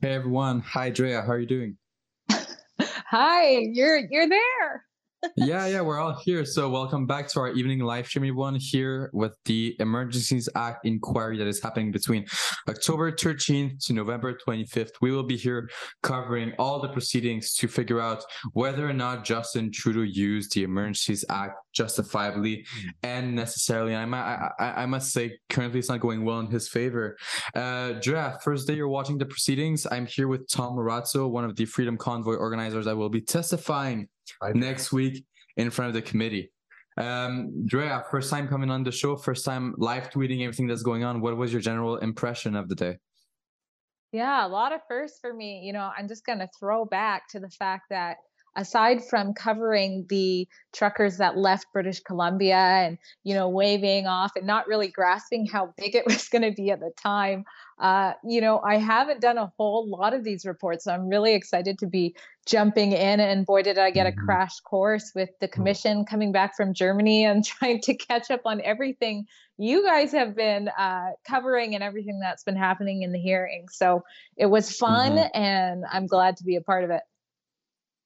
Hey everyone. Hi Drea, how are you doing? Hi, you're there. Yeah, we're all here. So welcome back to our evening live stream, everyone, here with the Emergencies Act inquiry that is happening between October 13th to November 25th. We will be here covering all the proceedings to figure out whether or not Justin Trudeau used the Emergencies Act justifiably and necessarily. And I must say, currently it's not going well in his favor. Drea, first day you're watching the proceedings. I'm here with Tom Marazzo, one of the Freedom Convoy organizers that will be testifying next week in front of the committee. Drea, first time coming on the show, first time live tweeting everything that's going on. What was your general impression of the day? Yeah, a lot of firsts for me. You know, I'm just going to throw back to the fact that aside from covering the truckers that left British Columbia and, you know, waving off and not really grasping how big it was going to be at the time, you know, I haven't done a whole lot of these reports, so I'm really excited to be jumping in. And boy, did I get a crash course with the commission coming back from Germany and trying to catch up on everything you guys have been covering and everything that's been happening in the hearing. So it was fun, and I'm glad to be a part of it.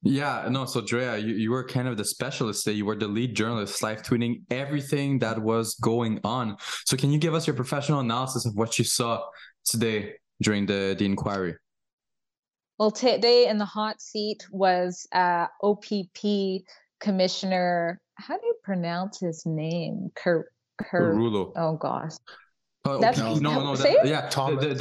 Yeah, no, so Drea, you were kind of the specialist there. You were the lead journalist, live tweeting everything that was going on. So can you give us your professional analysis of what you saw today during the inquiry? Well, today in the hot seat was OPP Commissioner, how do you pronounce his name? Rouleau. Oh, gosh. The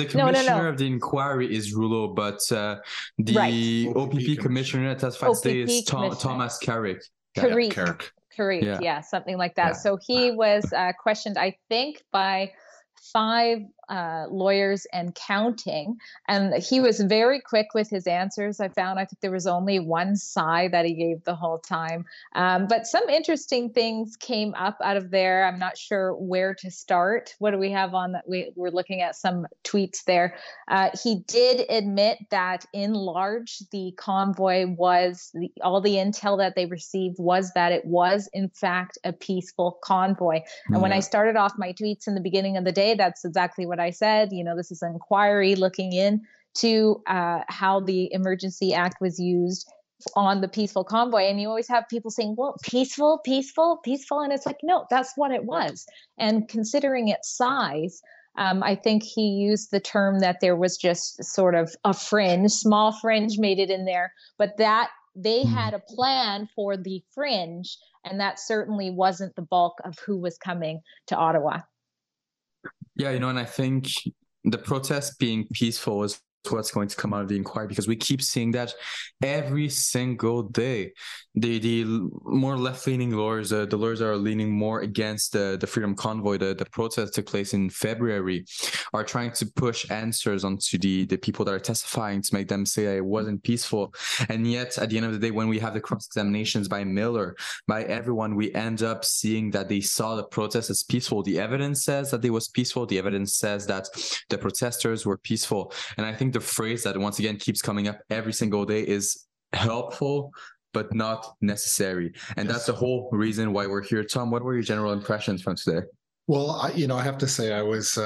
commissioner of the inquiry is Rouleau, but the OPP commissioner testified today is Thomas Carrique. Carrique, something like that. Yeah. So he was questioned, I think, by five lawyers and counting, and he was very quick with his answers. I think there was only one sigh that he gave the whole time, but some interesting things came up out of there. I'm not sure where to start. What do we have on that? We're looking at some tweets there. He did admit that in large the convoy was, all the intel that they received was that it was in fact a peaceful convoy. And when I started off my tweets in the beginning of the day, that's exactly what I said. You know, this is an inquiry looking into how the Emergency Act was used on the peaceful convoy. And you always have people saying, well, peaceful. And it's like, no, that's what it was. And considering its size, I think he used the term that there was just sort of a fringe, small fringe made it in there, but that they had a plan for the fringe. And that certainly wasn't the bulk of who was coming to Ottawa. Yeah, you know, and I think the protest being peaceful is what's going to come out of the inquiry, because we keep seeing that every single day. The more left-leaning lawyers, the lawyers are leaning more against the Freedom Convoy, the protest took place in February, are trying to push answers onto the people that are testifying to make them say that it wasn't peaceful. And yet, at the end of the day, when we have the cross-examinations by Miller, by everyone, we end up seeing that they saw the protest as peaceful. The evidence says that it was peaceful. The evidence says that the protesters were peaceful. And I think the phrase that, once again, keeps coming up every single day is helpful, but not necessary. And that's the whole reason why we're here. Tom, what were your general impressions from today? Well, I have to say I was,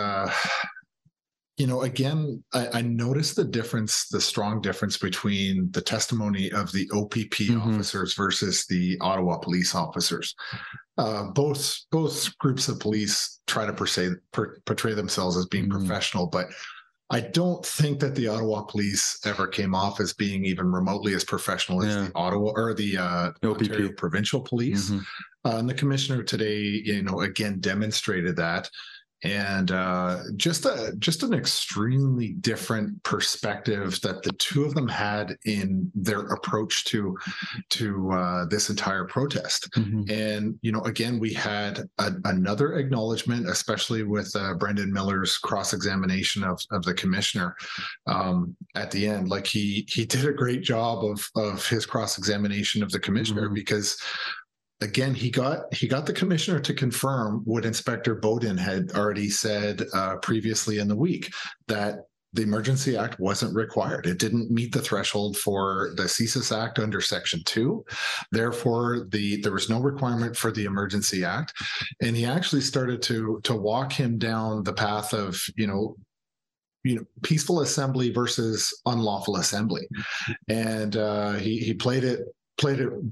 again, I noticed the strong difference between the testimony of the OPP officers versus the Ottawa police officers. Both groups of police try to portray themselves as being professional, but I don't think that the Ottawa police ever came off as being even remotely as professional as the Ottawa or the Ontario Provincial Police. And the commissioner today, again, demonstrated that, and just an extremely different perspective that the two of them had in their approach to this entire protest. And again, we had another acknowledgement, especially with Brendan Miller's cross-examination of the commissioner at the end. Like he did a great job of his cross-examination of the commissioner, because again, he got the commissioner to confirm what Inspector Bowden had already said previously in the week, that the Emergency Act wasn't required. It didn't meet the threshold for the CSIS Act under Section 2. Therefore, there was no requirement for the Emergency Act. And he actually started to walk him down the path of, peaceful assembly versus unlawful assembly, and he played it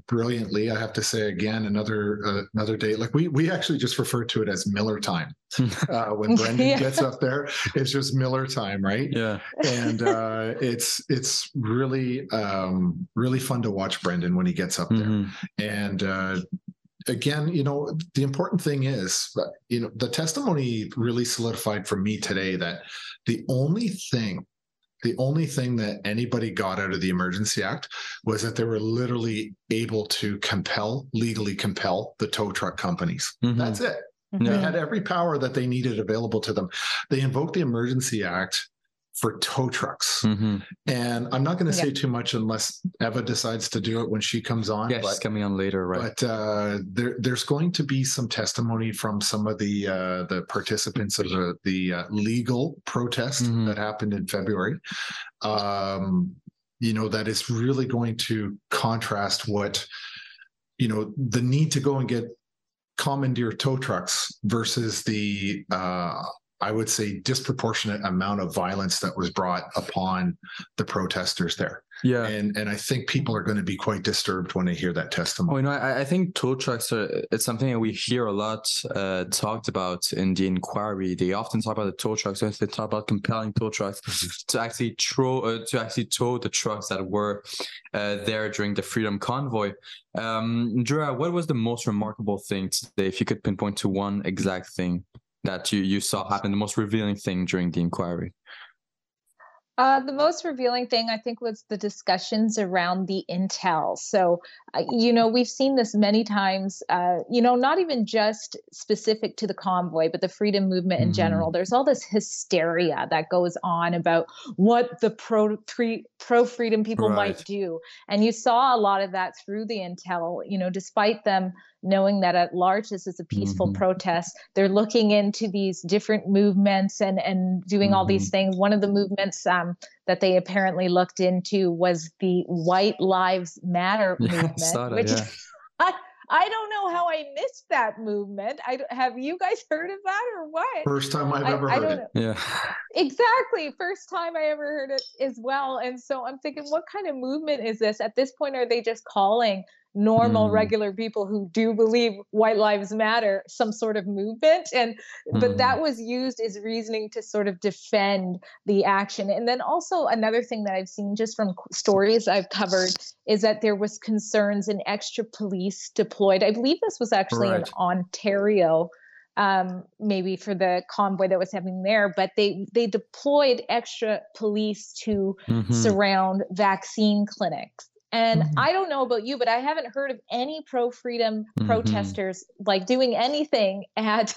brilliantly. I have to say again, another day. Like we actually just refer to it as Miller time. When Brendan gets up there, it's just Miller time, right? Yeah. And it's really really fun to watch Brendan when he gets up there. Mm-hmm. And again, the important thing is, the testimony really solidified for me today that the only thing that anybody got out of the Emergency Act was that they were literally able to legally compel the tow truck companies. Mm-hmm. That's it. Mm-hmm. They had every power that they needed available to them. They invoked the Emergency Act for tow trucks. Mm-hmm. And I'm not going to say too much unless Eva decides to do it when she comes on. Yeah, she's coming on later, right? But there's going to be some testimony from some of the participants of the legal protest mm-hmm. that happened in February. That is really going to contrast what, the need to go and get commandeer tow trucks versus the I would say disproportionate amount of violence that was brought upon the protesters there. Yeah. And I think people are going to be quite disturbed when they hear that testimony. I think tow trucks it's something that we hear a lot talked about in the inquiry. They often talk about the tow trucks. They talk about compelling tow trucks to actually tow the trucks that were there during the Freedom Convoy. Jura, what was the most remarkable thing today, if you could pinpoint to one exact thing that you saw happen, the most revealing thing during the inquiry? The most revealing thing, I think, was the discussions around the intel. So, we've seen this many times, not even just specific to the convoy, but the freedom movement in mm-hmm. general. There's all this hysteria that goes on about what the pro-freedom people right. might do. And you saw a lot of that through the intel, despite them knowing that at large this is a peaceful mm-hmm. protest. They're looking into these different movements and doing mm-hmm. all these things. One of the movements that they apparently looked into was the White Lives Matter movement. I don't know how I missed that movement. Have you guys heard of that or what? First time I've ever heard it. Yeah. Exactly. First time I ever heard it as well. And so I'm thinking, what kind of movement is this? At this point, are they just calling normal, regular people who do believe White Lives Matter some sort of movement? But that was used as reasoning to sort of defend the action. And then also another thing that I've seen just from stories I've covered is that there was concerns in extra police deployed. I believe this was actually in Ontario, maybe for the convoy that was happening there, but they deployed extra police to surround vaccine clinics. And mm-hmm. I don't know about you, but I haven't heard of any pro-freedom mm-hmm. protesters doing anything at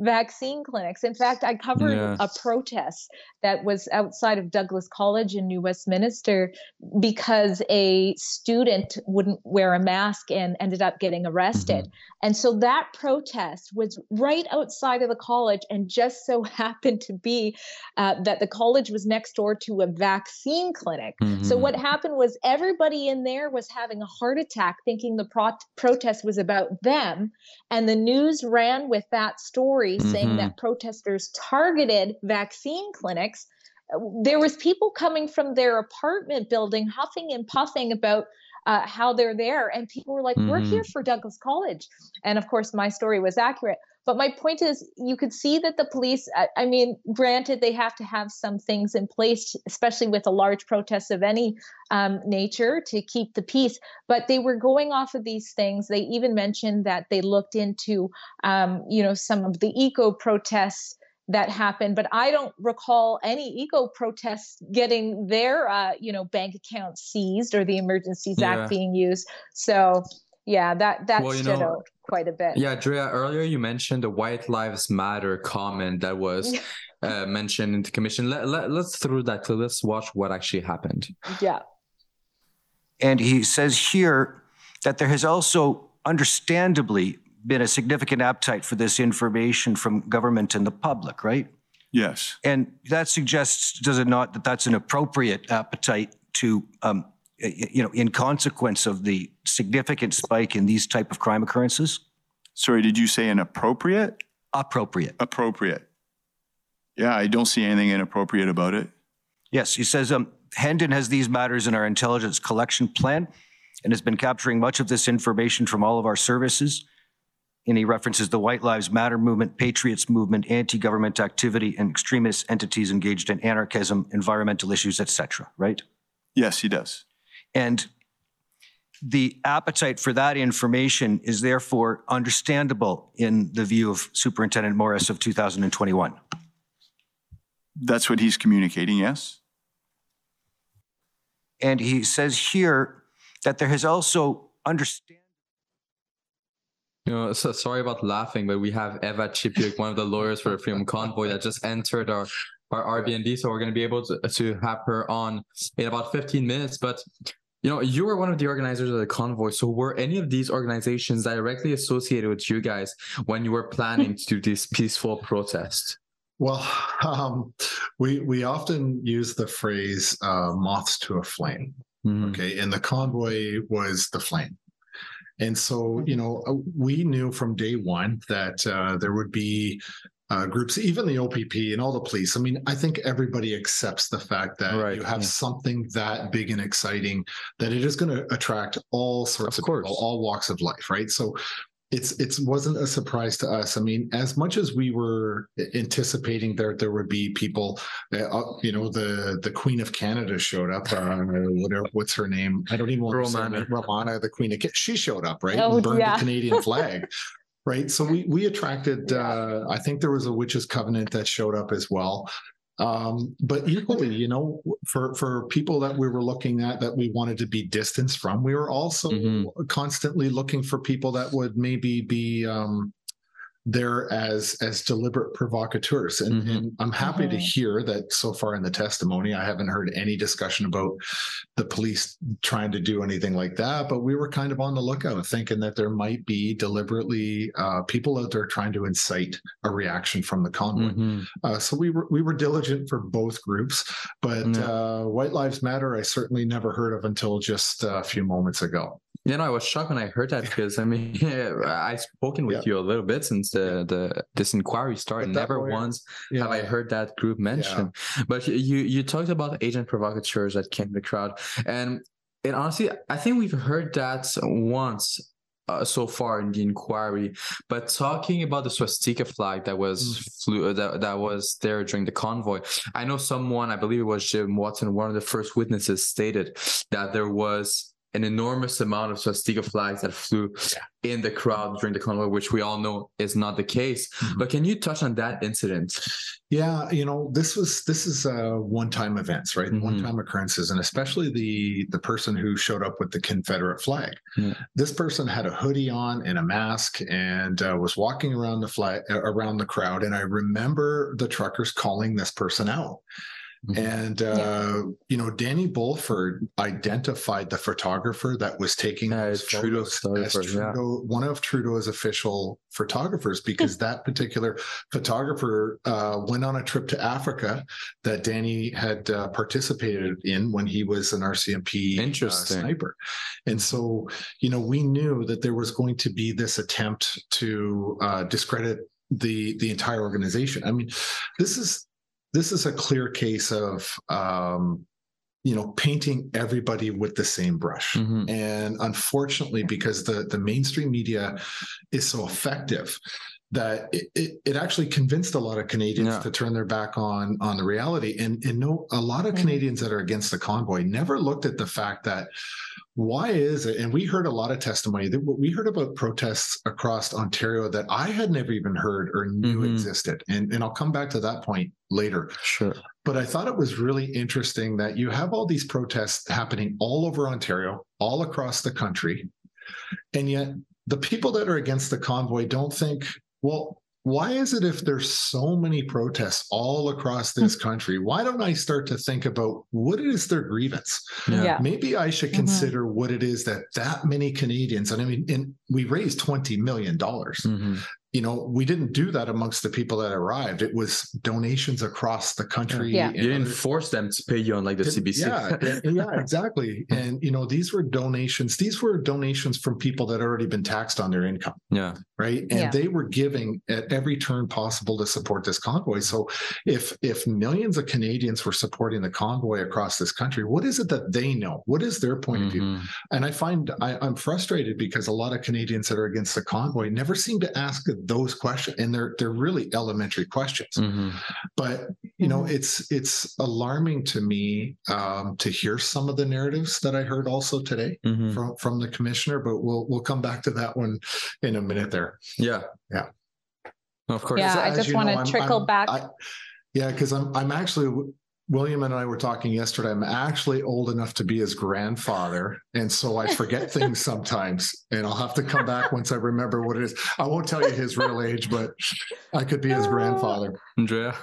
vaccine clinics. In fact, I covered a protest that was outside of Douglas College in New Westminster because a student wouldn't wear a mask and ended up getting arrested. Mm-hmm. And so that protest was right outside of the college and just so happened to be that the college was next door to a vaccine clinic. Mm-hmm. So what happened was everybody in there was having a heart attack thinking the protest was about them, and the news ran with that story mm-hmm. saying that protesters targeted vaccine clinics. There was people coming from their apartment building huffing and puffing about how they're there, and people were like mm-hmm. we're here for Douglas College, and of course my story was accurate. But my point is, you could see that the police, granted, they have to have some things in place, especially with a large protest of any nature, to keep the peace. But they were going off of these things. They even mentioned that they looked into, some of the eco-protests that happened. But I don't recall any eco-protests getting their, bank accounts seized or the Emergencies Act being used. So, that stood out quite a bit. Yeah, Drea, earlier you mentioned the White Lives Matter comment that was mentioned in the commission. Let's through that to let's watch what actually happened. Yeah. And he says here that there has also understandably been a significant appetite for this information from government and the public, right? Yes. And that suggests, does it not, that that's an appropriate appetite to in consequence of the significant spike in these type of crime occurrences? Sorry, did you say an appropriate? Appropriate. Yeah, I don't see anything inappropriate about it. Yes, he says, Hendon has these matters in our intelligence collection plan and has been capturing much of this information from all of our services. And he references the White Lives Matter movement, Patriots movement, anti-government activity, and extremist entities engaged in anarchism, environmental issues, etc., right? Yes, he does. And the appetite for that information is therefore understandable in the view of Superintendent Morris of 2021. That's what he's communicating, yes. And he says here that there has also understandable. You know, so sorry about laughing, but we have Eva Chipiuk, one of the lawyers for the Freedom Convoy, that just entered our Airbnb, so we're going to be able to have her on in about 15 minutes. But, you know, you were one of the organizers of the convoy, so were any of these organizations directly associated with you guys when you were planning to do these peaceful protests? Well, we often use the phrase moths to a flame, okay? And the convoy was the flame. And so, you know, we knew from day one that there would be groups, even the OPP and all the police. I mean, I think everybody accepts the fact that you have something that big and exciting that it is going to attract all sorts of people, all walks of life, right? So it wasn't a surprise to us. I mean, as much as we were anticipating there would be people, you know, the Queen of Canada showed up. Whatever, what's her name? I don't even want to say Romana, the Queen of Canada. She showed up, right? Oh, and burned the Canadian flag. Right. So we attracted, I think there was a witches' covenant that showed up as well. But equally, you know, for people that we were looking at that we wanted to be distanced from, we were also constantly looking for people that would maybe be there as deliberate provocateurs. And, and I'm happy to hear that so far in the testimony, I haven't heard any discussion about the police trying to do anything like that, but we were kind of on the lookout thinking that there might be deliberately people out there trying to incite a reaction from the convoy. So we were diligent for both groups, but White Lives Matter, I certainly never heard of until just a few moments ago. You know, I was shocked when I heard that because, I mean, I've spoken with you a little bit since this inquiry started. Never once have I heard that group mentioned. But you talked about agent provocateurs that came to the crowd. And honestly, I think we've heard that once so far in the inquiry. But talking about the swastika flag that was that was there during the convoy, I know someone, I believe it was Jim Watson, one of the first witnesses, stated that there was an enormous amount of swastika flags that flew in the crowd during the convoy, which we all know is not the case. But can you touch on that incident? Yeah, you know, this is one-time events, right? One-time occurrences, and especially the person who showed up with the Confederate flag. This person had a hoodie on and a mask and was walking around the flag around the crowd, and I remember the truckers calling this person out. And, you know, Danny Bulford identified the photographer that was taking Trudeau, one of Trudeau's official photographers, because that particular photographer went on a trip to Africa that Danny had participated in when he was an RCMP sniper. And so, you know, we knew that there was going to be this attempt to discredit the entire organization. I mean, this is a clear case of, you know, painting everybody with the same brush. And unfortunately, because the mainstream media is so effective that it actually convinced a lot of Canadians to turn their back on the reality. And no, a lot of Canadians that are against the convoy never looked at the fact that why is it, and we heard a lot of testimony that we heard about protests across Ontario that I had never even heard or knew existed. And I'll come back to that point later. Sure. But I thought it was really interesting that you have all these protests happening all over Ontario, all across the country. And yet the people that are against the convoy don't think, well, why is it if there's so many protests all across this country, why don't I start to think about what is their grievance? Maybe I should consider what it is that many Canadians, and I mean, we raised $20 million you know, we didn't do that amongst the people that arrived. It was donations across the country. Yeah. You didn't force them to pay you on like the CBC. Yeah, exactly. And, you know, these were donations from people that had already been taxed on their income. Yeah. Right. And they were giving at every turn possible to support this convoy. So if millions of Canadians were supporting the convoy across this country, what is it that they know? What is their point of view? And I find I'm frustrated because a lot of Canadians that are against the convoy never seem to ask those questions, and they're really elementary questions. But you know, it's alarming to me to hear some of the narratives that I heard also today from the commissioner. But we'll come back to that one in a minute there. Yeah, of course. Yeah, I just want to trickle back. Because I'm actually. William and I were talking yesterday. I'm actually old enough to be his grandfather, and so I forget things sometimes, and I'll have to come back once I remember what it is. I won't tell you his real age, but I could be his grandfather. Yeah.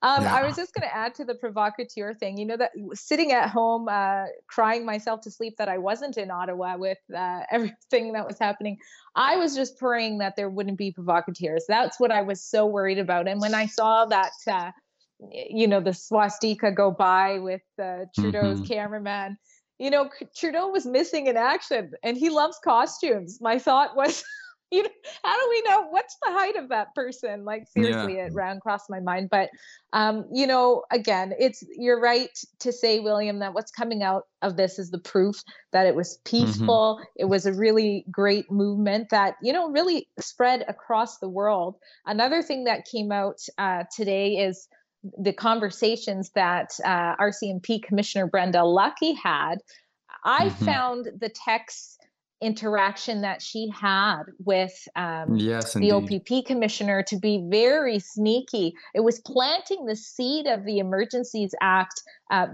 I was just going to add to the provocateur thing, you know, that sitting at home crying myself to sleep that I wasn't in Ottawa with everything that was happening. I was just praying that there wouldn't be provocateurs. That's what I was so worried about. And when I saw that you know, the swastika go by with Trudeau's cameraman, you know, Trudeau was missing in action, and he loves costumes. My thought was, you know, how do we know what's the height of that person? Like, seriously, it ran across my mind. But, you know, again, you're right to say, William, that what's coming out of this is the proof that it was peaceful. It was a really great movement that, you know, really spread across the world. Another thing that came out today is the conversations that RCMP Commissioner Brenda Lucki had. I found the text interaction that she had with the OPP commissioner to be very sneaky. It was planting the seed of the Emergencies Act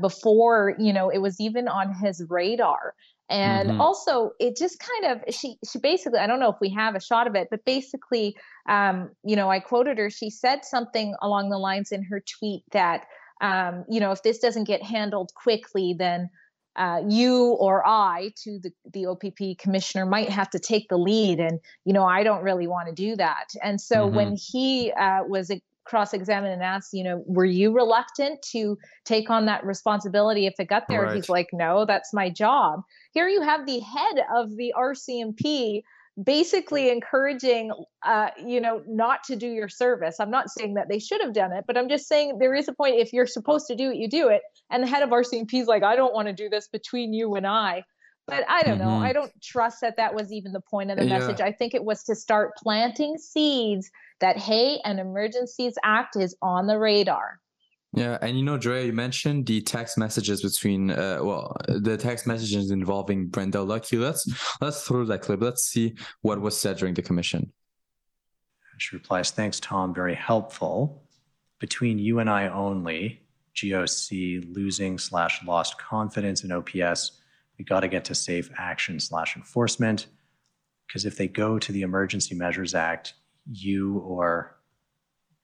before, you know, it was even on his radar. And also, it just kind of, she basically, I don't know if we have a shot of it, but basically, you know, I quoted her, she said something along the lines in her tweet that, you know, if this doesn't get handled quickly, then you or I to the OPP commissioner might have to take the lead. And, you know, I don't really want to do that. And so when he was cross-examined and asked, you know, were you reluctant to take on that responsibility if it got there? Right. He's like, no, that's my job. Here you have the head of the RCMP basically encouraging, you know, not to do your service. I'm not saying that they should have done it, but I'm just saying there is a point if you're supposed to do it, you do it. And the head of RCMP is like, I don't want to do this between you and I. But I don't know. I don't trust that was even the point of the message. I think it was to start planting seeds that, hey, an Emergencies Act is on the radar. Yeah. And, you know, Drea, you mentioned the text messages between, the text messages involving Brenda Lucki. Let's throw that clip. Let's see what was said during the commission. She replies, thanks, Tom. Very helpful. Between you and I only, GOC losing / lost confidence in OPS. We got to get to safe action / enforcement, because if they go to the Emergency Measures Act, you or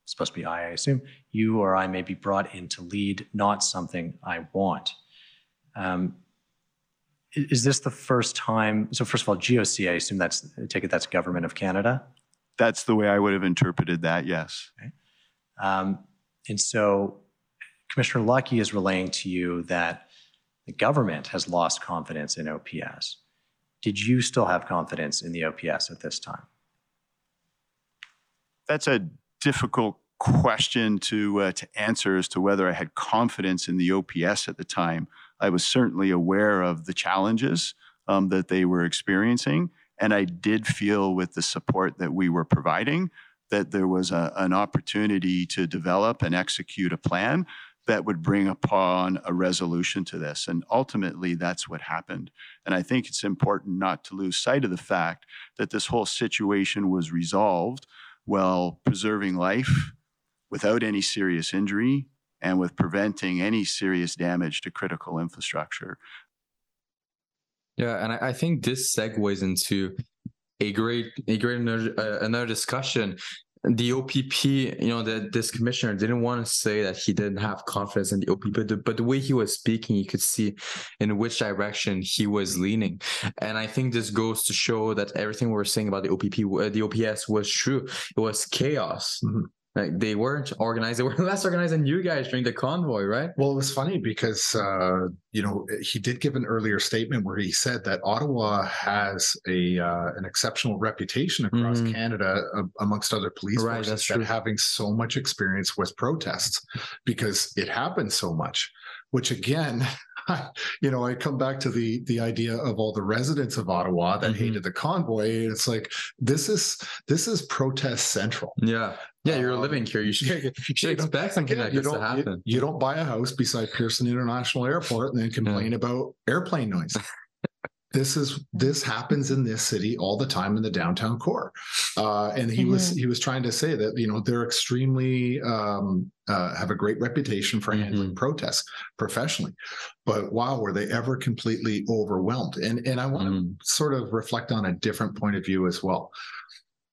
it's supposed to be I assume, you or I may be brought in to lead, not something I want. Is this the first time? So first of all, GOC, I assume that's Government of Canada. That's the way I would have interpreted that. Yes. Okay. And so Commissioner Lucki is relaying to you that the government has lost confidence in OPS. Did you still have confidence in the OPS at this time? That's a difficult question to answer as to whether I had confidence in the OPS at the time. I was certainly aware of the challenges that they were experiencing, and I did feel with the support that we were providing that there was an opportunity to develop and execute a plan that would bring upon a resolution to this. And ultimately, that's what happened. And I think it's important not to lose sight of the fact that this whole situation was resolved while preserving life without any serious injury and with preventing any serious damage to critical infrastructure. Yeah, and I think this segues into a great another discussion the OPP, you know, that this commissioner didn't want to say that he didn't have confidence in the OPP, but the way he was speaking, you could see in which direction he was leaning. And I think this goes to show that everything we were saying about the OPP, the OPS was true. It was chaos. Mm-hmm. Like they weren't organized. They were less organized than you guys during the convoy, right? Well, it was funny because, you know, he did give an earlier statement where he said that Ottawa has a an exceptional reputation across mm-hmm. Canada amongst other police right, forces that having so much experience with protests because it happens so much, which again... You know, I come back to the idea of all the residents of Ottawa that mm-hmm. hated the convoy. It's like, this is protest central. Yeah. Yeah, you're living here. You should expect something like this to happen. You don't buy a house beside Pearson International Airport and then complain about airplane noise. This happens in this city all the time in the downtown core, and he was trying to say that, you know, they're extremely have a great reputation for handling mm-hmm. protests professionally, but wow, were they ever completely overwhelmed? And I want to sort of reflect on a different point of view as well.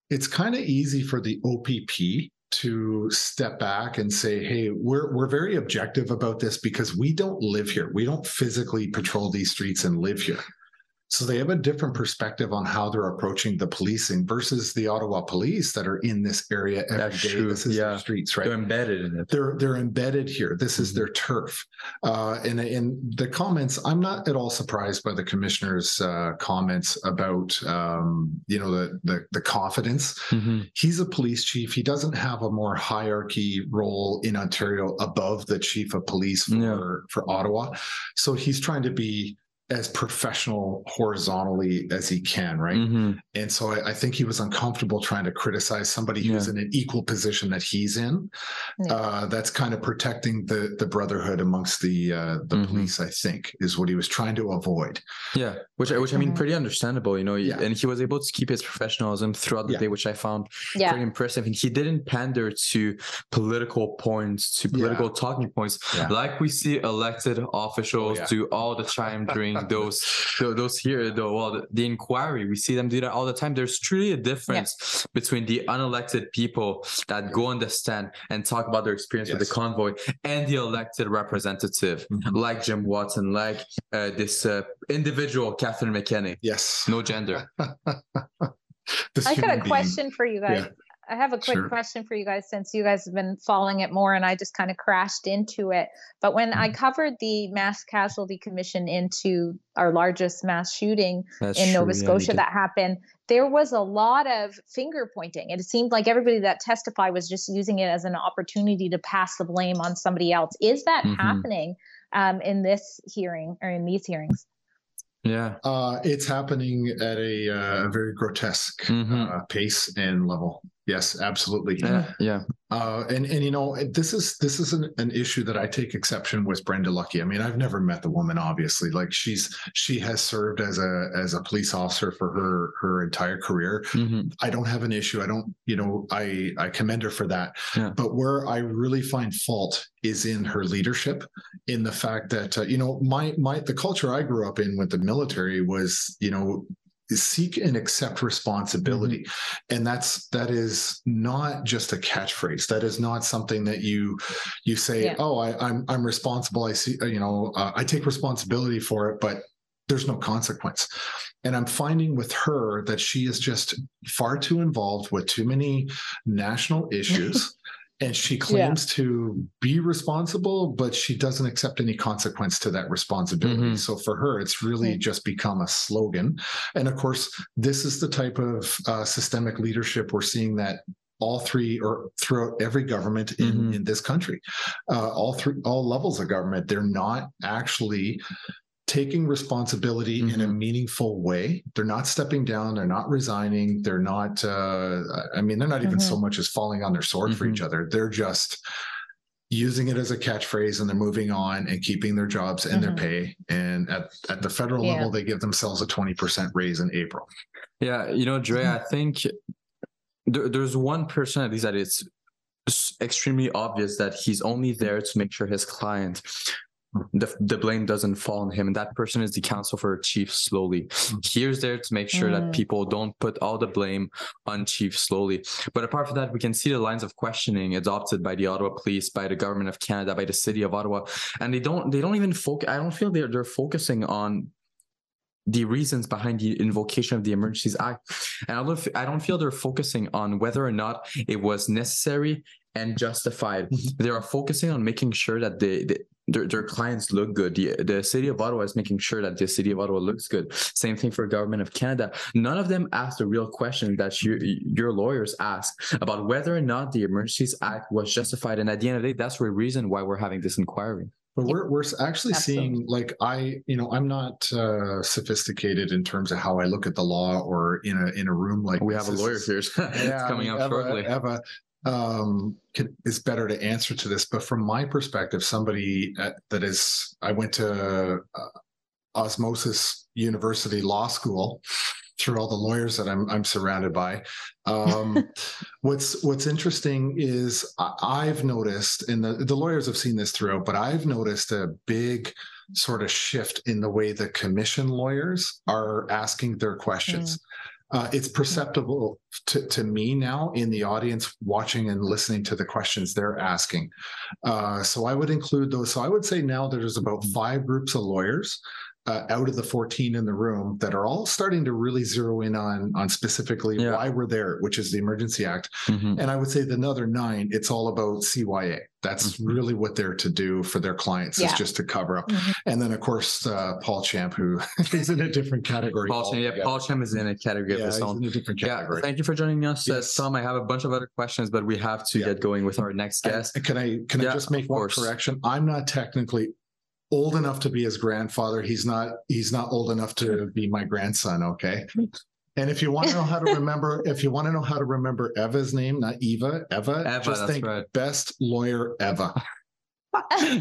It's kind of easy for the OPP to step back and say, hey, we're very objective about this because we don't live here, we don't physically patrol these streets and live here. So they have a different perspective on how they're approaching the policing versus the Ottawa police that are in this area every day. True. This is their streets, right? They're embedded in it. They're embedded here. This is their turf. And the comments, I'm not at all surprised by the commissioner's comments about, you know, the confidence. Mm-hmm. He's a police chief. He doesn't have a more hierarchy role in Ontario above the chief of police for Ottawa. So he's trying to be as professional horizontally as he can, right? Mm-hmm. And so I think he was uncomfortable trying to criticize somebody who's in an equal position that he's in. Yeah. That's kind of protecting the brotherhood amongst the mm-hmm. police, I think, is what he was trying to avoid. Yeah, which I mean, pretty understandable, you know. Yeah. And he was able to keep his professionalism throughout the day, which I found pretty impressive. And he didn't pander to political points, to political talking points, like we see elected officials do all the time during those here though. Well, the inquiry, we see them do that all the time. There's truly a difference between the unelected people that go on the stand and talk about their experience with the convoy and the elected representative like Jim Watson, like this individual Catherine McKinney. Yes, no gender. I got a question for you guys. I have a quick question for you guys, since you guys have been following it more and I just kind of crashed into it. But when I covered the Mass Casualty Commission into our largest mass shooting in Nova Scotia that happened, there was a lot of finger pointing. It seemed like everybody that testified was just using it as an opportunity to pass the blame on somebody else. Is that happening in this hearing or in these hearings? Yeah, it's happening at a very grotesque pace and level. Yes, absolutely. Yeah. And you know, this is an issue that I take exception with Brenda Lucki. I mean, I've never met the woman, obviously. Like she has served as a police officer for her entire career. Mm-hmm. I don't have an issue. I don't, you know, I commend her for that. Yeah. But where I really find fault is in her leadership, in the fact that you know, the culture I grew up in with the military was, you know, seek and accept responsibility. Mm-hmm. And that is not just a catchphrase. That is not something that you say, oh, I'm responsible. I see, you know, I take responsibility for it, but there's no consequence. And I'm finding with her that she is just far too involved with too many national issues. And she claims to be responsible, but she doesn't accept any consequence to that responsibility. Mm-hmm. So for her, it's really just become a slogan. And of course, this is the type of systemic leadership we're seeing that all three, or throughout every government in this country, all levels of government, they're not actually taking responsibility in a meaningful way. They're not stepping down. They're not resigning. They're not, I mean, they're not even so much as falling on their sword for each other. They're just using it as a catchphrase, and they're moving on and keeping their jobs and their pay. And at the federal level, they give themselves a 20% raise in April. Yeah. You know, Dre, I think there's one person at least that it's extremely obvious that he's only there to make sure his client the blame doesn't fall on him. And that person is the counsel for Chief Slowly. He is there to make sure that people don't put all the blame on Chief Slowly. But apart from that, we can see the lines of questioning adopted by the Ottawa Police, by the Government of Canada, by the City of Ottawa. And they don't even focus. I don't feel they're focusing on the reasons behind the invocation of the Emergencies Act. And I don't feel they're focusing on whether or not it was necessary and justified. They are focusing on making sure that their clients look good. The City of Ottawa is making sure that the City of Ottawa looks good. Same thing for Government of Canada. None of them asked the real question that your lawyers ask about whether or not the Emergencies Act was justified. And at the end of the day, that's the reason why we're having this inquiry. But we're actually seeing, like, I'm not sophisticated in terms of how I look at the law or in a room like this. We have a lawyer here. It's coming up shortly. Eva, is better to answer to this. But from my perspective, somebody I went to Osmosis University Law School through all the lawyers that I'm surrounded by. What's interesting is I've noticed, and the lawyers have seen this throughout, but I've noticed a big sort of shift in the way the commission lawyers are asking their questions. It's perceptible to me now in the audience watching and listening to the questions they're asking. So I would include those. So I would say now there's about 5 groups of lawyers out of the 14 in the room that are all starting to really zero in on specifically why we're there, which is the Emergency Act. And I would say the another 9, it's all about CYA. That's really what they're to do for their clients is just to cover up. And then, of course, Paul Champ, who is in a different category. Paul Champ is in a category of his own. In a different category. Thank you for joining us, Tom. I have a bunch of other questions, but we have to get going with our next guest. Can I just make one correction? I'm not technically old enough to be his grandfather. He's not old enough to be my grandson, okay? And if you want to know how to remember, Eva's name, not Eva, Eva, just think best lawyer Eva.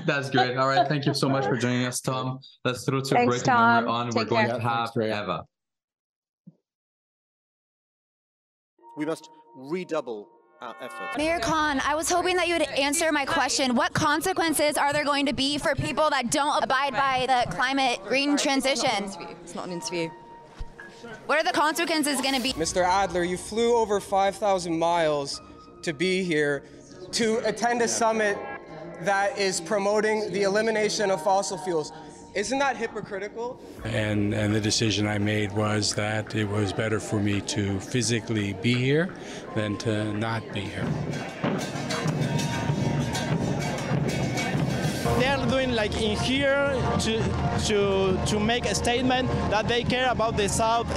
That's great. All right. Thank you so much for joining us, Tom. Let's throw to a break. When we're on, we're going to have Eva. We must redouble our efforts. Mayor Khan, I was hoping that you would answer my question. What consequences are there going to be for people that don't abide by the climate green transition? It's not an interview. What are the consequences going to be? Mr. Adler, you flew over 5,000 miles to be here to attend a summit that is promoting the elimination of fossil fuels. Isn't that hypocritical? And the decision I made was that it was better for me to physically be here than to not be here. They are doing like in here to make a statement that they care about the South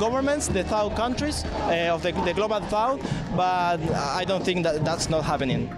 governments, the South countries of the global South, but I don't think that's not happening.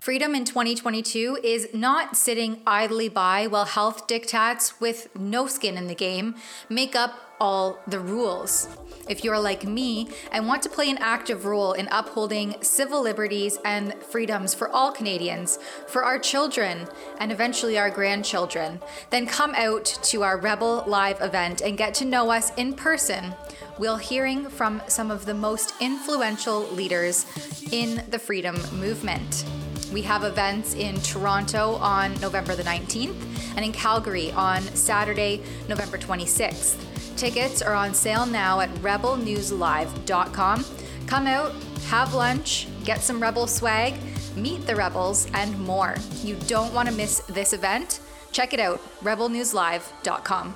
Freedom in 2022 is not sitting idly by while health diktats with no skin in the game make up all the rules. If you're like me and want to play an active role in upholding civil liberties and freedoms for all Canadians, for our children, and eventually our grandchildren, then come out to our Rebel Live event and get to know us in person. We'll be hearing from some of the most influential leaders in the freedom movement. We have events in Toronto on November the 19th and in Calgary on Saturday, November 26th. Tickets are on sale now at rebelnewslive.com. Come out, have lunch, get some Rebel swag, meet the Rebels, and more. You don't want to miss this event. Check it out, rebelnewslive.com.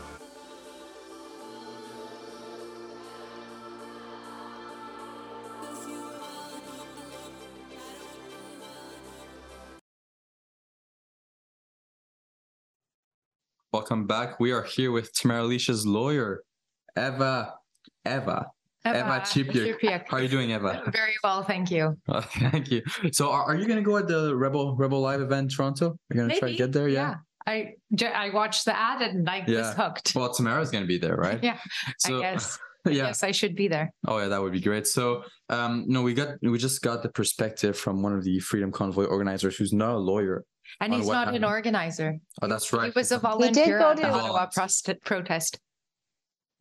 Welcome back. We are here with Tamara Lich's lawyer, Eva Chipiuk. How are you doing, Eva? Very well, thank you. Thank you. So are you going to go at the Rebel Live event in Toronto? You're going to try to get there? Yeah. I watched the ad and I was hooked. Well, Tamara's going to be there, right? Yeah, so, I guess. Yeah. Yes, I should be there. Oh yeah, that would be great. So, no, we just got the perspective from one of the Freedom Convoy organizers who's not a lawyer. And he's not an organizer. Oh, that's right. He was a volunteer. He did go to the Ottawa protest.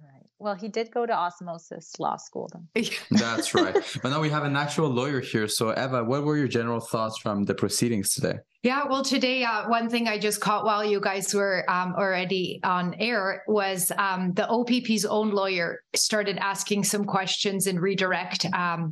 Right. Well, he did go to Osmosis Law School then. That's right. But now we have an actual lawyer here. So Eva, what were your general thoughts from the proceedings today? Yeah, well, today, one thing I just caught while you guys were already on air was the OPP's own lawyer started asking some questions in redirect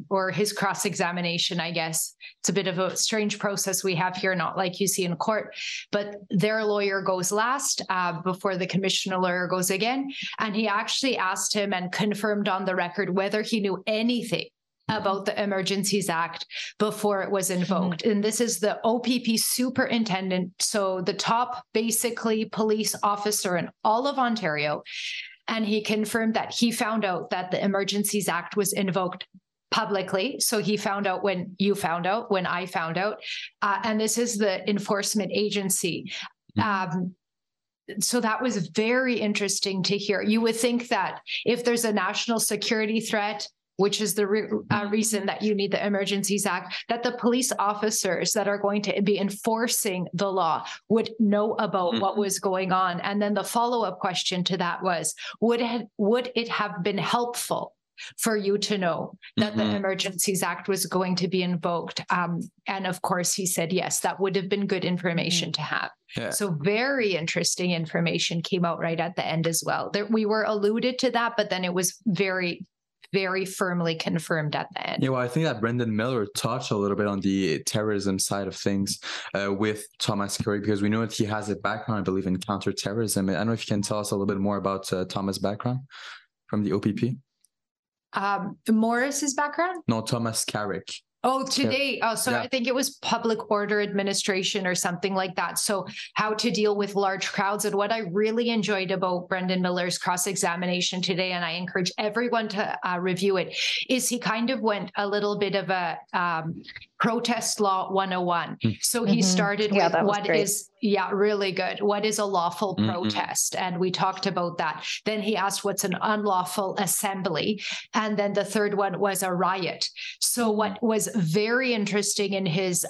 or his cross-examination, I guess. It's a bit of a strange process we have here, not like you see in court, but their lawyer goes last before the commissioner lawyer goes again. And he actually asked him and confirmed on the record whether he knew anything about the Emergencies Act before it was invoked. Mm-hmm. And this is the OPP superintendent, so the top, basically, police officer in all of Ontario. And he confirmed that he found out that the Emergencies Act was invoked publicly. So he found out when you found out, when I found out. And this is the enforcement agency. Mm-hmm. So that was very interesting to hear. You would think that if there's a national security threat, which is the reason that you need the Emergencies Act, that the police officers that are going to be enforcing the law would know about what was going on. And then the follow-up question to that was, would it have been helpful for you to know that the Emergencies Act was going to be invoked? And of course, he said, yes, that would have been good information to have. Yeah. So very interesting information came out right at the end as well. There, we were alluded to that, but then it was very firmly confirmed at the end. Yeah, well, I think that Brendan Miller touched a little bit on the terrorism side of things with Thomas Carrique, because we know that he has a background, I believe, in counterterrorism. I don't know if you can tell us a little bit more about Thomas' background from the OPP. Morris's background? No, Thomas Carrique. Oh, today. Oh, so yeah. I think it was public order administration or something like that. So how to deal with large crowds. And what I really enjoyed about Brendan Miller's cross-examination today, and I encourage everyone to review it, is he kind of went a little bit of a protest law 101. So he started with what is... Yeah, really good. What is a lawful protest? And we talked about that. Then he asked what's an unlawful assembly. And then the third one was a riot. So what was very interesting in his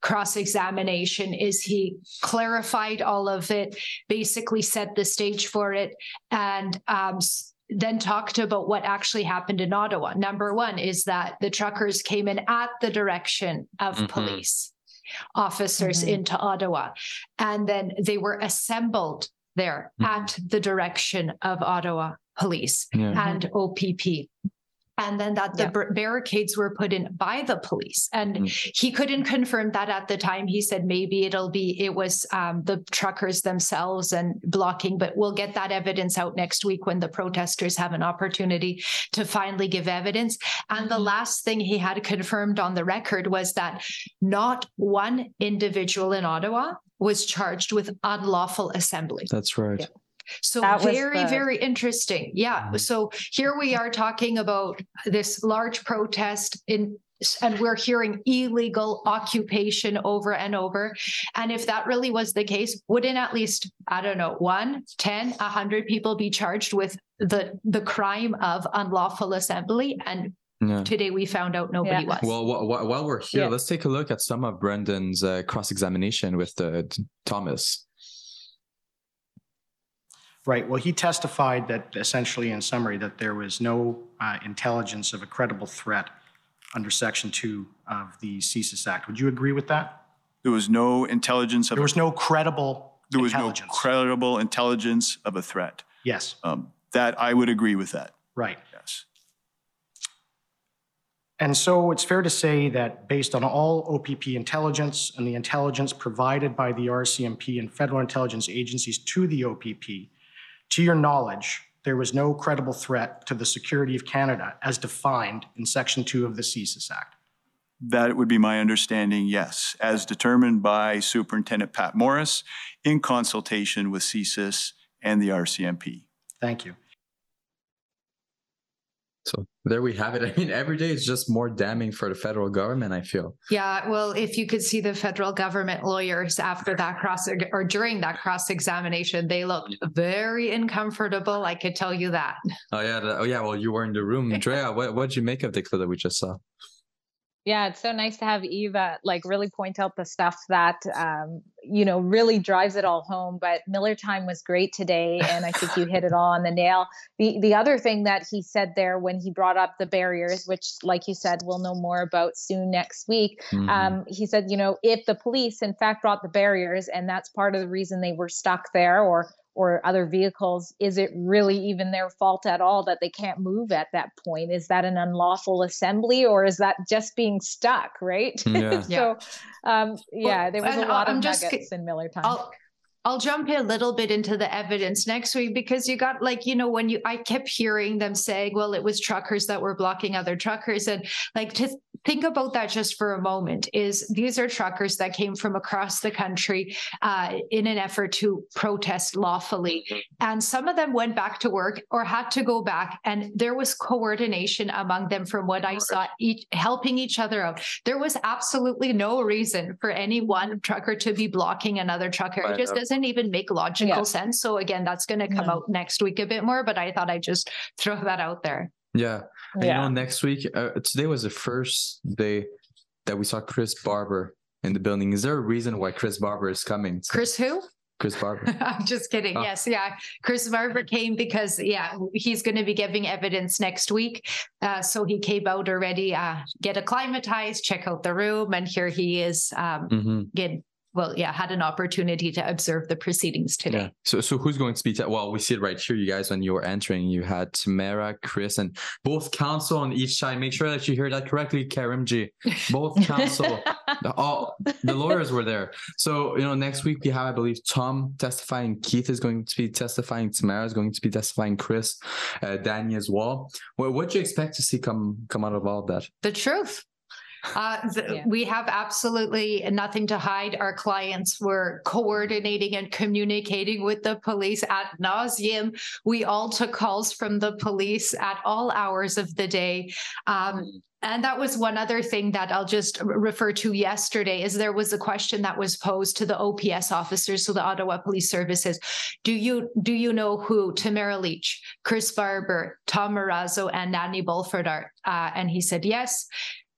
cross-examination is he clarified all of it, basically set the stage for it, and then talked about what actually happened in Ottawa. Number one is that the truckers came in at the direction of police officers into Ottawa, and then they were assembled there at the direction of Ottawa police and OPP, and then that the barricades were put in by the police, and he couldn't confirm that at the time. He said maybe it was the truckers themselves and blocking, but we'll get that evidence out next week when the protesters have an opportunity to finally give evidence. And the last thing he had confirmed on the record was that not one individual in Ottawa was charged with unlawful assembly. That's right. Yeah. So that very interesting. Yeah. So here we are talking about this large protest and we're hearing illegal occupation over and over. And if that really was the case, wouldn't at least, I don't know, 1, 10, 100 people be charged with the crime of unlawful assembly? And today we found out nobody was. Well, while we're here, let's take a look at some of Brendan's cross-examination with Thomas. Right. Well, he testified that essentially, in summary, that there was no intelligence of a credible threat under Section 2 of the CSIS Act. Would you agree with that? There was no intelligence of. There was no credible. There was no credible intelligence of a threat. Yes. That I would agree with that. Right. Yes. And so it's fair to say that based on all OPP intelligence and the intelligence provided by the RCMP and federal intelligence agencies to the OPP, to your knowledge, there was no credible threat to the security of Canada as defined in Section 2 of the CSIS Act. That would be my understanding, yes, as determined by Superintendent Pat Morris in consultation with CSIS and the RCMP. Thank you. So there we have it. I mean, every day it's just more damning for the federal government, I feel. Yeah. Well, if you could see the federal government lawyers after that during that cross-examination, they looked very uncomfortable. I could tell you that. Oh, yeah. Well, you were in the room. Drea, what did you make of the clip that we just saw? Yeah, it's so nice to have Eva like really point out the stuff that, really drives it all home. But Miller time was great today. And I think you hit it all on the nail. The other thing that he said there when he brought up the barriers, which, like you said, we'll know more about soon next week. Mm-hmm. He said, if the police in fact brought the barriers and that's part of the reason they were stuck there or other vehicles, is it really even their fault at all that they can't move at that point? Is that an unlawful assembly or is that just being stuck, right? Yeah. There was a lot of nuggets in Miller time. I'll jump a little bit into the evidence next week because you got I kept hearing them saying, well, it was truckers that were blocking other truckers. And to think about that just for a moment is these are truckers that came from across the country in an effort to protest lawfully. And some of them went back to work or had to go back. And there was coordination among them from what I saw, helping each other out. There was absolutely no reason for any one trucker to be blocking another trucker. It just doesn't even make logical sense. So again, that's going to come out next week a bit more, but I thought I'd just throw that out there. Yeah. And next week, today was the first day that we saw Chris Barber in the building. Is there a reason why Chris Barber is coming? Chris who? Chris Barber. I'm just kidding. Oh. Yes. Yeah. Chris Barber came because, he's going to be giving evidence next week. So he came out already, get acclimatized, check out the room. And here he is, had an opportunity to observe the proceedings today. Yeah. So who's going to speak? We see it right here, you guys, when you were entering, you had Tamara, Chris, and both counsel on each side. Make sure that you hear that correctly, Karim G. Both counsel, all the lawyers were there. So, next week we have, I believe, Tom testifying, Keith is going to be testifying, Tamara is going to be testifying, Chris, Danny as well. Well, what do you expect to see come out of all of that? The truth. We have absolutely nothing to hide. Our clients were coordinating and communicating with the police ad nauseum. We all took calls from the police at all hours of the day. And that was one other thing that I'll just refer to yesterday is there was a question that was posed to the OPS officers, so the Ottawa Police Services. Do you know who Tamara Lich, Chris Barber, Tom Marazzo, and Danny Bulford are? And he said, yes.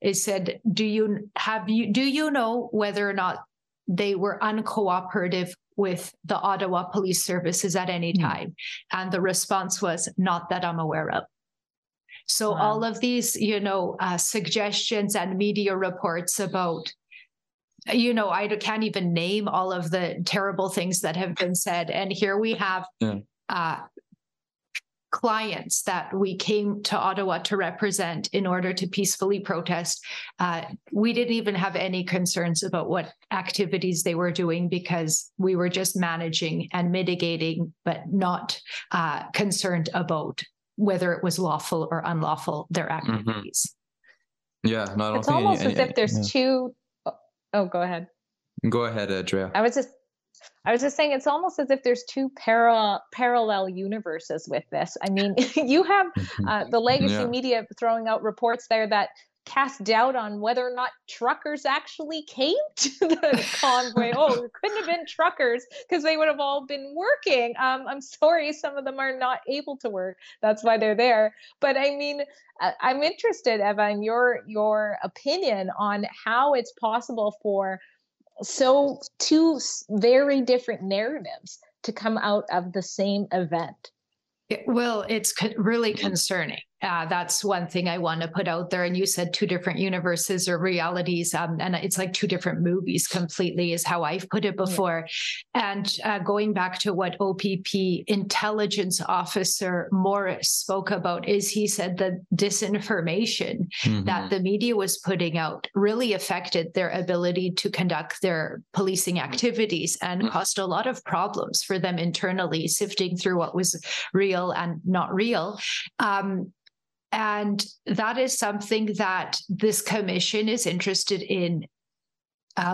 It said, do you know whether or not they were uncooperative with the Ottawa Police Services at any time? And the response was, not that I'm aware of. So all of these, suggestions and media reports about, I can't even name all of the terrible things that have been said. And here we have clients that we came to Ottawa to represent in order to peacefully protest. We didn't even have any concerns about what activities they were doing because we were just managing and mitigating, but not concerned about whether it was lawful or unlawful, their activities. Mm-hmm. Yeah. No, I don't it's think almost any, as if there's two... Oh, go ahead. Go ahead, Drea. I was just saying, it's almost as if there's two parallel universes with this. I mean, you have the legacy media throwing out reports there that cast doubt on whether or not truckers actually came to the convoy. It couldn't have been truckers because they would have all been working. I'm sorry, some of them are not able to work. That's why they're there. But I mean, I'm interested, Eva, in your opinion on how it's possible for two very different narratives to come out of the same event. Well, it's really concerning. That's one thing I want to put out there. And you said two different universes or realities. And it's like two different movies completely is how I've put it before. Yeah. And going back to what OPP intelligence officer Morris spoke about is he said the disinformation that the media was putting out really affected their ability to conduct their policing activities and caused a lot of problems for them internally, sifting through what was real and not real. And that is something that this commission is interested in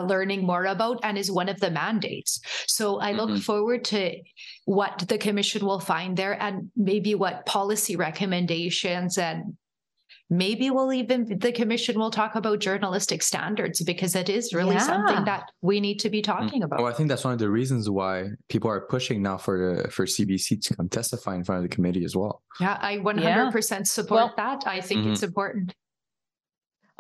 learning more about and is one of the mandates. So I look forward to what the commission will find there and maybe what policy recommendations, and maybe we'll even, the commission will talk about journalistic standards, because it is really something that we need to be talking about. Well, I think that's one of the reasons why people are pushing now for CBC to come testify in front of the committee as well. Yeah, I 100% support that. I think it's important.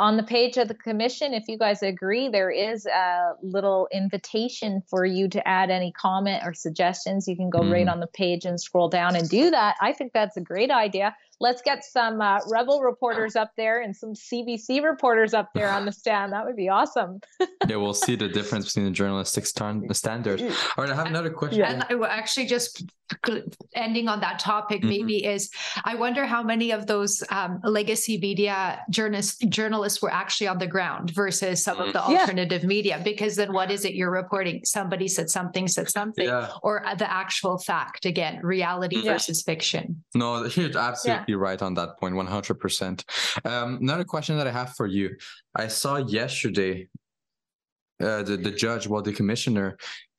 On the page of the commission, if you guys agree, there is a little invitation for you to add any comment or suggestions. You can go right on the page and scroll down and do that. I think that's a great idea. Let's get some Rebel reporters up there and some CBC reporters up there on the stand. That would be awesome. Yeah, we'll see the difference between the journalistic standards. All right, I have another question. And I will actually just ending on that topic maybe is, I wonder how many of those legacy media journalists were actually on the ground versus some of the alternative media, because then what is it you're reporting? Somebody said something, or the actual fact, again, reality versus fiction. No, you're absolutely right on that point, 100%. Another question that I have for you. I saw yesterday the judge, well, the commissioner,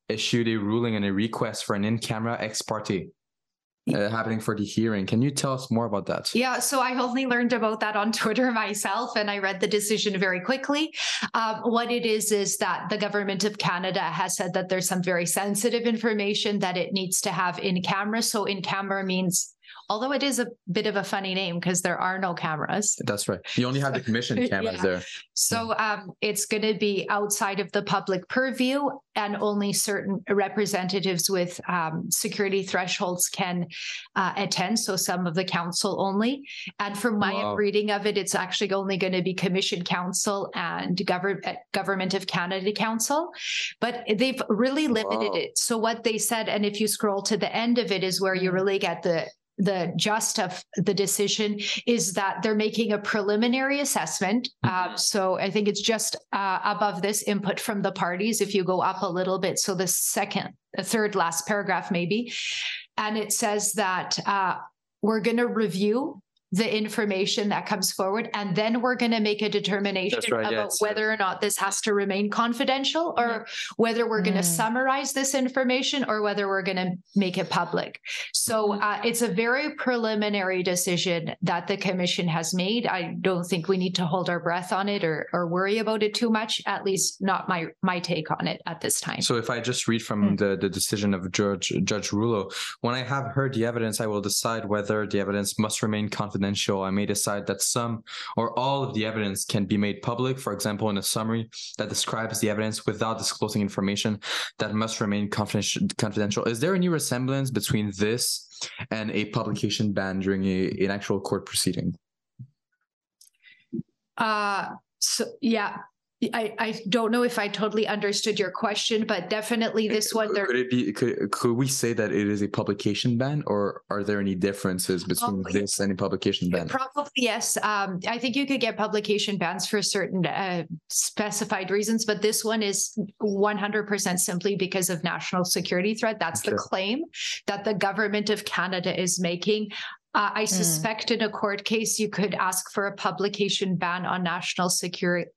issued a ruling and a request for an in-camera ex parte happening for the hearing. Can you tell us more about that? Yeah, so I only learned about that on Twitter myself, and I read the decision very quickly. What it is that the government of Canada has said that there's some very sensitive information that it needs to have in camera. So in camera means, although it is a bit of a funny name because there are no cameras. That's right. You only have the commission cameras there. So it's going to be outside of the public purview, and only certain representatives with security thresholds can attend. So some of the council only. And from my reading of it, it's actually only going to be Commission Council and Government of Canada Council. But they've really limited it. So what they said, and if you scroll to the end of it, is where you really get the gist of the decision, is that they're making a preliminary assessment. So I think it's just above this input from the parties, if you go up a little bit. So the third last paragraph maybe. And it says that we're going to review the information that comes forward, and then we're going to make a determination about whether or not this has to remain confidential, or whether we're going to summarize this information, or whether we're going to make it public. So it's a very preliminary decision that the commission has made. I don't think we need to hold our breath on it or worry about it too much, at least not my take on it at this time. So if I just read from the decision of Judge Rouleau, when I have heard the evidence, I will decide whether the evidence must remain confidential. I may decide that some or all of the evidence can be made public, for example, in a summary that describes the evidence without disclosing information that must remain confidential. Is there any resemblance between this and a publication ban during an actual court proceeding? I don't know if I totally understood your question, but definitely this one. Could we say that it is a publication ban, or are there any differences between this and a publication ban? Probably yes. I think you could get publication bans for certain specified reasons, but this one is 100% simply because of national security threat. That's the claim that the government of Canada is making. I suspect in a court case you could ask for a publication ban on national security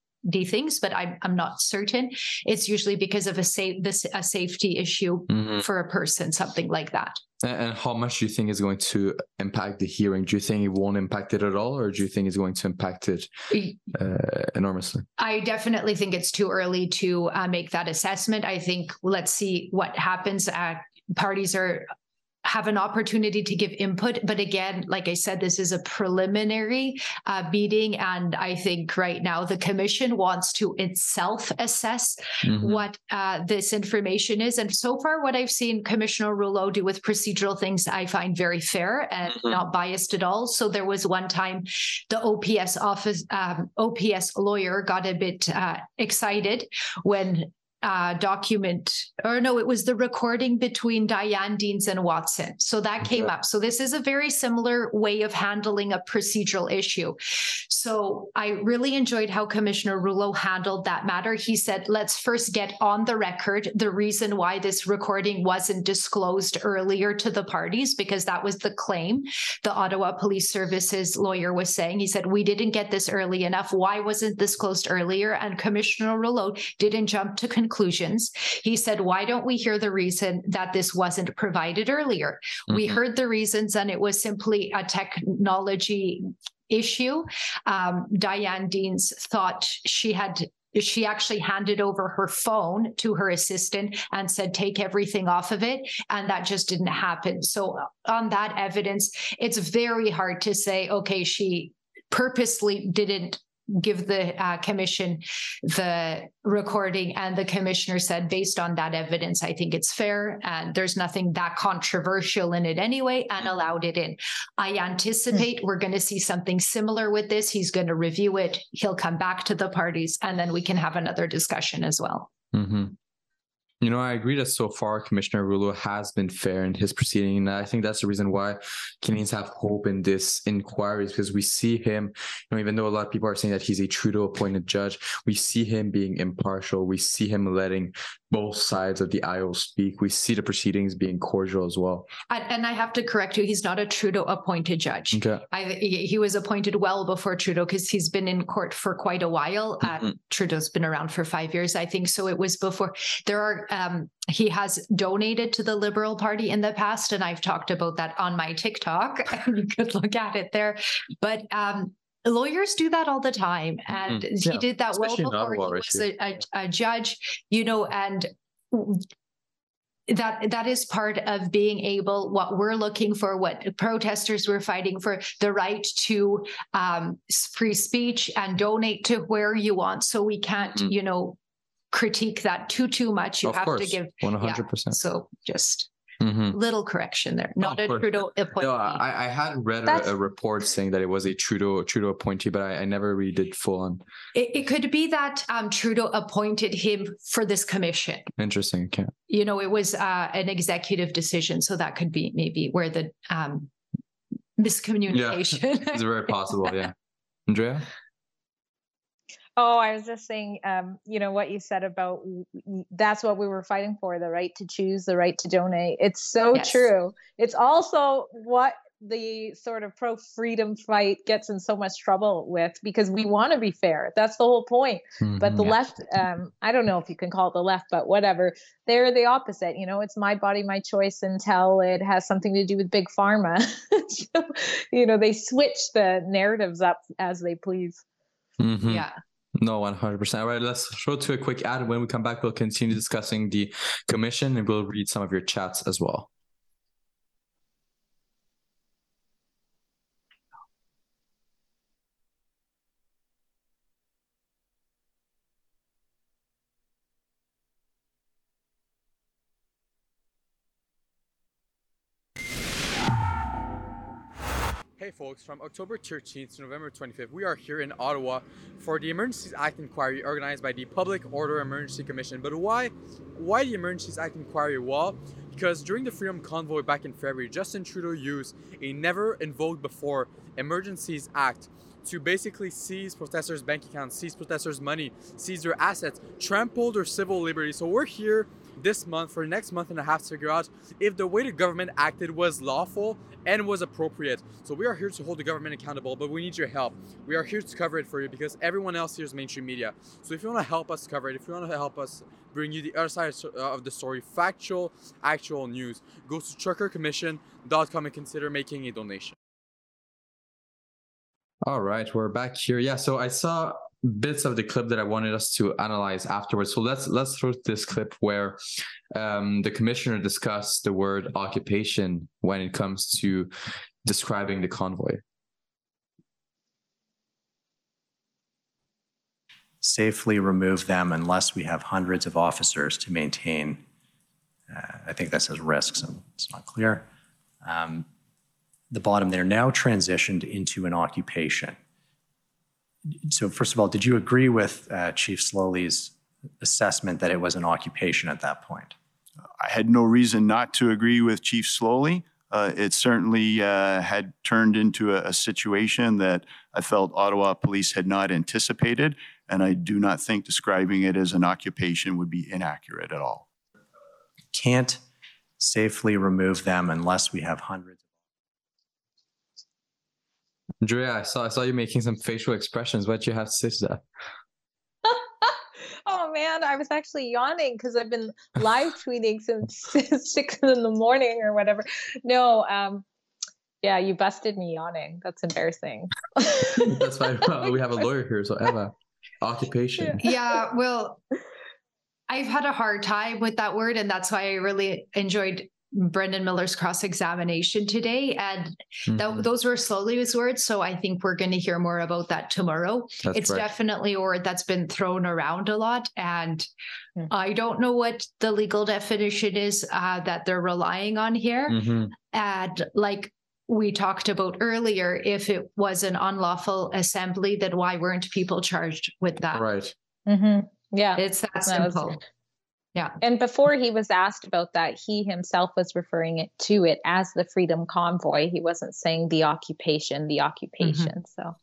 things, but I'm not certain. It's usually because of a safety issue for a person, something like that. And how much do you think is going to impact the hearing? Do you think it won't impact it at all, or do you think it's going to impact it enormously? I definitely think it's too early to make that assessment. I think let's see what happens. Parties have an opportunity to give input. But again, like I said, this is a preliminary meeting. And I think right now the commission wants to itself assess what this information is. And so far, what I've seen Commissioner Rouleau do with procedural things, I find very fair and not biased at all. So there was one time the OPS lawyer got a bit excited when document, or no, it was the recording between Diane Deans and Watson. So that came up. So this is a very similar way of handling a procedural issue. So I really enjoyed how Commissioner Rouleau handled that matter. He said, let's first get on the record the reason why this recording wasn't disclosed earlier to the parties, because that was the claim the Ottawa Police Service's lawyer was saying. He said, we didn't get this early enough. Why wasn't this disclosed earlier? And Commissioner Rouleau didn't jump to conclusions. He said, why don't we hear the reason that this wasn't provided earlier? Mm-hmm. We heard the reasons, and it was simply a technology issue. Diane Deans thought she actually handed over her phone to her assistant and said, take everything off of it. And that just didn't happen. So on that evidence, it's very hard to say, okay, she purposely didn't give the commission the recording, and the commissioner said, based on that evidence, I think it's fair, and there's nothing that controversial in it anyway, and allowed it in. I anticipate we're going to see something similar with this. He's going to review it. He'll come back to the parties, and then we can have another discussion as well. Mm-hmm. You know, I agree that so far Commissioner Rouleau has been fair in his proceeding, and I think that's the reason why Canadians have hope in this inquiry, because we see him, you know, even though a lot of people are saying that he's a Trudeau-appointed judge, we see him being impartial. We see him letting both sides of the aisle speak. We see the proceedings being cordial as well. And I have to correct you, he's not a Trudeau-appointed judge. Okay. He was appointed well before Trudeau, because he's been in court for quite a while. Trudeau's been around for 5 years, I think, so it was before. There are... he has donated to the Liberal Party in the past, and I've talked about that on my TikTok. You could look at it there. But lawyers do that all the time, and he did that especially well before he was a judge, you know, and... That is part of being able, what we're looking for, what protesters were fighting for, the right to free speech and donate to where you want. So we can't, you know, critique that too much. You have to give 100%. So just little correction there. Not a Trudeau appointee. No, I had read a report saying that it was a Trudeau appointee, but I never really did full on. It could be that Trudeau appointed him for this commission. Interesting. Okay. You know, it was an executive decision, so that could be maybe where the miscommunication. It's very possible. Yeah, Andrea. Oh, I was just saying, you know, what you said about that's what we were fighting for, the right to choose, the right to donate. It's so true. It's also what the sort of pro-freedom fight gets in so much trouble with, because we want to be fair. That's the whole point. But the left, I don't know if you can call it the left, but whatever, they're the opposite. You know, it's my body, my choice until it has something to do with big pharma. So, you know, they switch the narratives up as they please. Yeah. No, 100%. All right, let's go to a quick ad. When we come back, we'll continue discussing the commission, and we'll read some of your chats as well. Hey folks, from October 13th to November 25th, we are here in Ottawa for the Emergencies Act inquiry organized by the Public Order Emergency Commission. But why the Emergencies Act inquiry? Well, because during the Freedom Convoy back in February, Justin Trudeau used a never invoked before Emergencies Act to basically seize protesters' bank accounts, seize protesters' money, seize their assets, trample their civil liberties. So we're here this month, for the next month and a half, to figure out if the way the government acted was lawful and was appropriate. So we are here to hold the government accountable, but we need your help. We are here to cover it for you, because everyone else here is mainstream media. So if you want to help us cover it, if you want to help us bring you the other side of the story, factual, actual news, go to truckercommission.com and consider making a donation. All right, we're back here. Yeah, so I saw bits of the clip that I wanted us to analyze afterwards. So let's throw this clip where the commissioner discussed the word occupation when it comes to describing the convoy. Safely remove them unless we have hundreds of officers to maintain. I think that says risks, and it's not clear. The bottom there, now transitioned into an occupation. So first of all, did you agree with Chief Slowly's assessment that it was an occupation at that point. I had no reason not to agree with Chief Slowly. It certainly had turned into a situation that I felt Ottawa police had not anticipated, and I do not think describing it as an occupation would be inaccurate at all. Can't safely remove them unless we have hundreds. Andrea, I saw you making some facial expressions. What do you have to say to that? Oh man, I was actually yawning because I've been live tweeting since 6 a.m. or whatever. No, yeah, you busted me yawning. That's embarrassing. That's fine. We have a lawyer here, so Eva, occupation. Yeah, well, I've had a hard time with that word, and that's why I really enjoyed Brendan Miller's cross-examination today. And those were Slowly's words. So I think we're going to hear more about that tomorrow. That's it's right. Definitely a word that's been thrown around a lot. And I don't know what the legal definition is that they're relying on here. Mm-hmm. And like we talked about earlier, if it was an unlawful assembly, then why weren't people charged with that? Right. Mm-hmm. Yeah. It's that simple. Yeah. And before he was asked about that, he himself was referring to it as the Freedom Convoy. He wasn't saying the occupation. Mm-hmm. So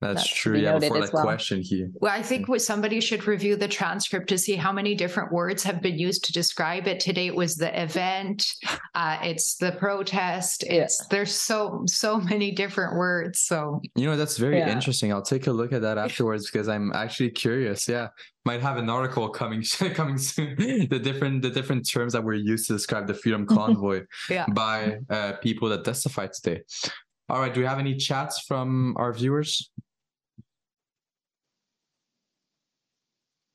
that's true. Yeah, before that question here. Well, I think somebody should review the transcript to see how many different words have been used to describe it. Today it was the event, it's the protest. There's so many different words. So that's very interesting. I'll take a look at that afterwards because I'm actually curious. Yeah. Might have an article coming soon. The different terms that were used to describe the Freedom Convoy by people that testified today. All right, do we have any chats from our viewers?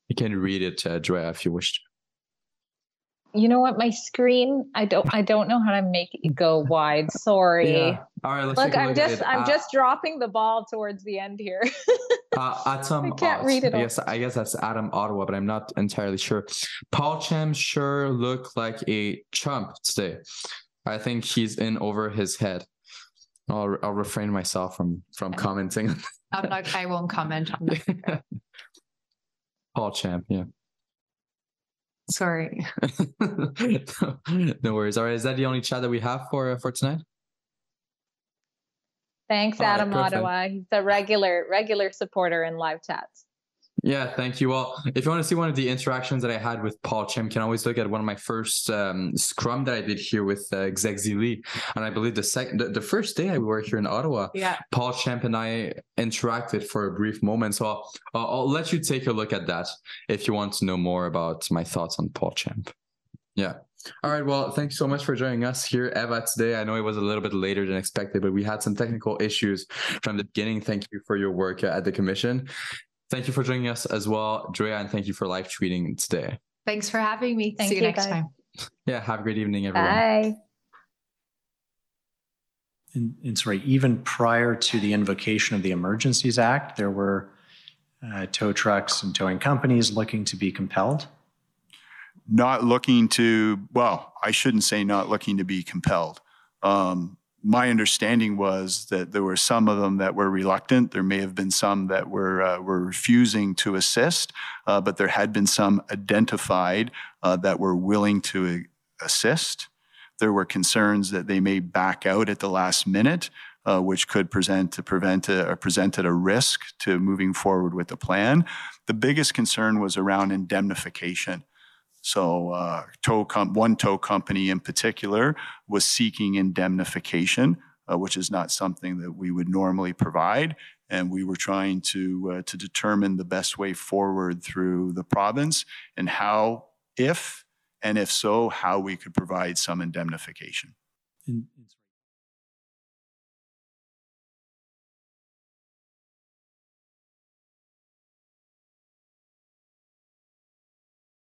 You can read it, Joya, if you wish. You know what? My screen, I don't know how to make it go wide. Sorry. Yeah. All right, look, I'm just dropping the ball towards the end here. Adam, I can't read it all. Yes, I guess that's Adam Ottawa, but I'm not entirely sure. Paul Champ sure looked like a chump today. I think he's in over his head. I'll refrain myself from commenting. I won't comment on that. Paul Champ, yeah. Sorry. No worries. All right, is that the only chat that we have for tonight? Thanks, Adam Ottawa. He's a regular supporter in live chats. Yeah, thank you all. If you want to see one of the interactions that I had with Paul Chim, you can always look at one of my first scrum that I did here with Exec Zili. And I believe the first day I were here in Ottawa, Paul Champ and I interacted for a brief moment. So I'll let you take a look at that if you want to know more about my thoughts on Paul Champ. Yeah. All right. Well, thanks so much for joining us here, Eva, today. I know it was a little bit later than expected, but we had some technical issues from the beginning. Thank you for your work at the commission. Thank you for joining us as well, Drea, and thank you for live tweeting today. Thanks for having me. See you next time. Yeah, have a great evening, everyone. Bye. And sorry, even prior to the invocation of the Emergencies Act, there were tow trucks and towing companies looking to be compelled. I shouldn't say not looking to be compelled. My understanding was that there were some of them that were reluctant. There may have been some that were refusing to assist, but there had been some identified that were willing to assist. There were concerns that they may back out at the last minute, which could presented a risk to moving forward with the plan. The biggest concern was around indemnification. So one tow company in particular was seeking indemnification, which is not something that we would normally provide. And we were trying to determine the best way forward through the province and how, if so, how we could provide some indemnification.